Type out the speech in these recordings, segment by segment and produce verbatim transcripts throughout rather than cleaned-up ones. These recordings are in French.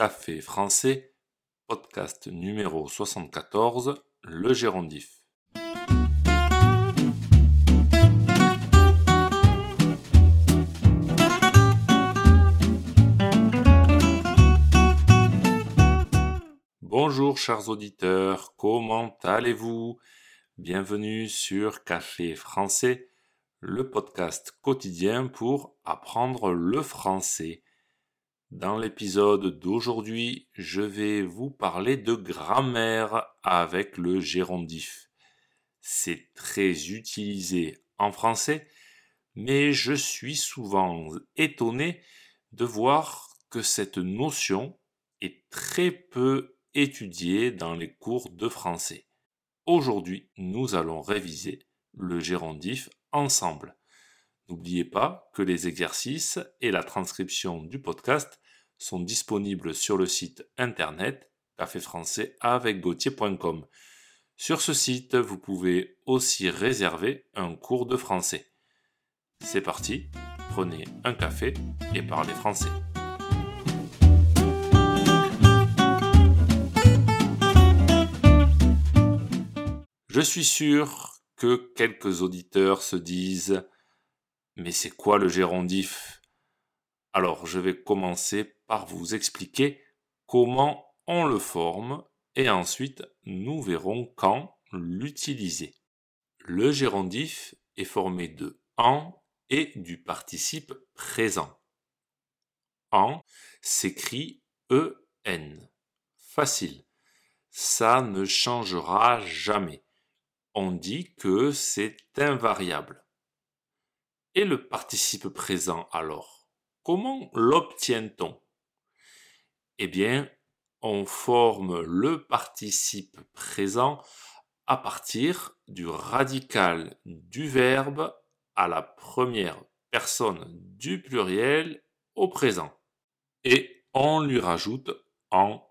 Café Français, podcast numéro soixante-quatorze, Le gérondif. Bonjour chers auditeurs, comment allez-vous ? Bienvenue sur Café Français, le podcast quotidien pour apprendre le français. Dans l'épisode d'aujourd'hui, je vais vous parler de grammaire avec le gérondif. C'est très utilisé en français, mais je suis souvent étonné de voir que cette notion est très peu étudiée dans les cours de français. Aujourd'hui, nous allons réviser le gérondif ensemble. N'oubliez pas que les exercices et la transcription du podcast sont disponibles sur le site internet café français avec gauthier point com. Sur ce site, vous pouvez aussi réserver un cours de français. C'est parti, prenez un café et parlez français. Je suis sûr que quelques auditeurs se disent « Mais c'est quoi le gérondif ?» Alors je vais commencer par vous expliquer comment on le forme et ensuite nous verrons quand l'utiliser. Le gérondif est formé de « en » et du participe présent. « En » s'écrit « en ». Facile. Ça ne changera jamais. On dit que c'est invariable. Et le participe présent alors, comment l'obtient-on ? Eh bien, on forme le participe présent à partir du radical du verbe à la première personne du pluriel au présent. Et on lui rajoute en,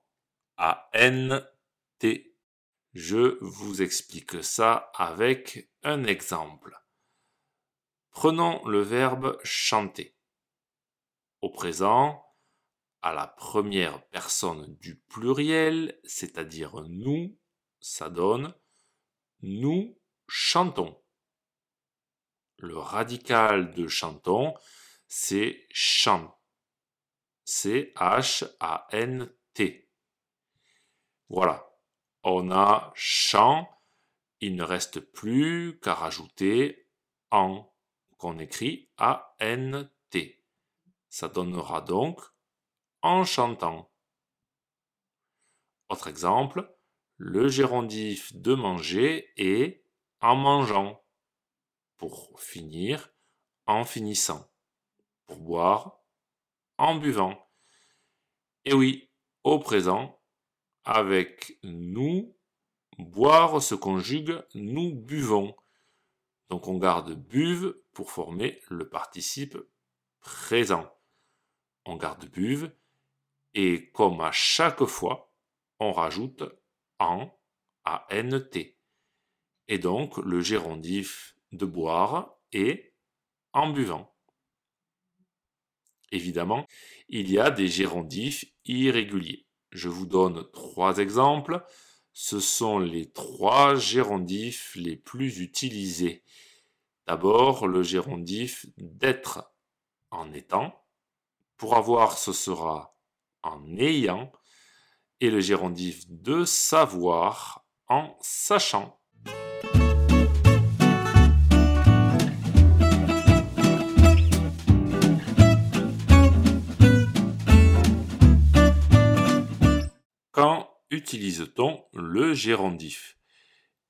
à n, t. Je vous explique ça avec un exemple. Prenons le verbe chanter. Au présent, à la première personne du pluriel, c'est-à-dire nous, ça donne nous chantons. Le radical de chantons, c'est chant. C H A N T. Voilà. On a « chant », il ne reste plus qu'à rajouter « en » qu'on écrit « A N T ». Ça donnera donc « en chantant ». Autre exemple, le gérondif de manger est « en mangeant ». Pour finir, « en finissant ». Pour boire, « en buvant ». Et oui, au présent, avec nous, boire se conjugue nous buvons. Donc on garde buve pour former le participe présent. On garde buve et comme à chaque fois, on rajoute en à nt. Et donc le gérondif de boire est en buvant. Évidemment, il y a des gérondifs irréguliers. Je vous donne trois exemples. Ce sont les trois gérondifs les plus utilisés. D'abord, le gérondif d'être en étant. Pour avoir, ce sera en ayant. Et le gérondif de savoir en sachant. Quand utilise-t-on le gérondif ?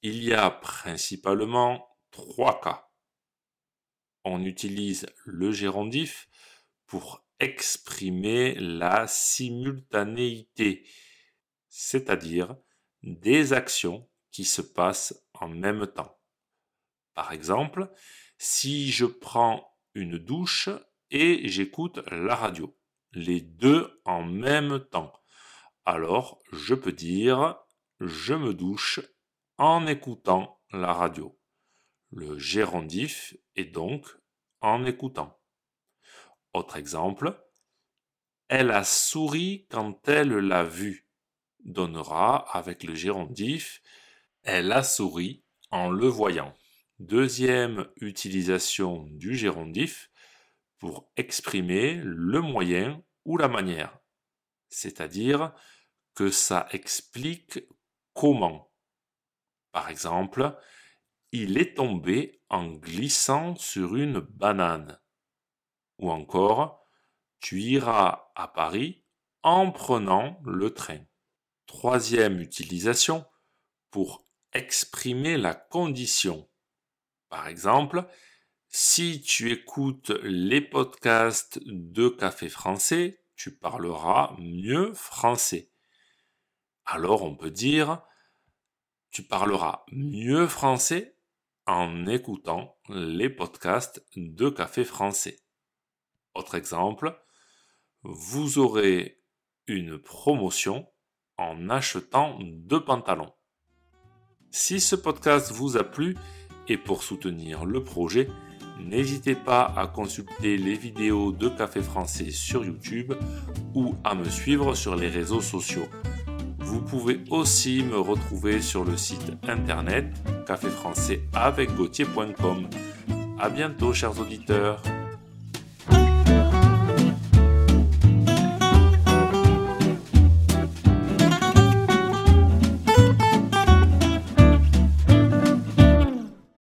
Il y a principalement trois cas. On utilise le gérondif pour exprimer la simultanéité, c'est-à-dire des actions qui se passent en même temps. Par exemple, si je prends une douche et j'écoute la radio, les deux en même temps. Alors, je peux dire « je me douche » en écoutant la radio. Le gérondif est donc « en écoutant ». Autre exemple, Elle a souri quand elle l'a vu. Donnera avec le gérondif. Elle a souri en le voyant. Deuxième utilisation du gérondif pour exprimer le moyen ou la manière. C'est-à-dire que ça explique comment. Par exemple, il est tombé en glissant sur une banane. Ou encore, tu iras à Paris en prenant le train. Troisième utilisation pour exprimer la condition. Par exemple, si tu écoutes les podcasts de Café Français, tu parleras mieux français. Alors on peut dire, tu parleras mieux français en écoutant les podcasts de Café Français. Autre exemple, vous aurez une promotion en achetant deux pantalons. Si ce podcast vous a plu et pour soutenir le projet, n'hésitez pas à consulter les vidéos de Café Français sur YouTube ou à me suivre sur les réseaux sociaux. Vous pouvez aussi me retrouver sur le site internet café français avec gauthier point com. À bientôt, chers auditeurs.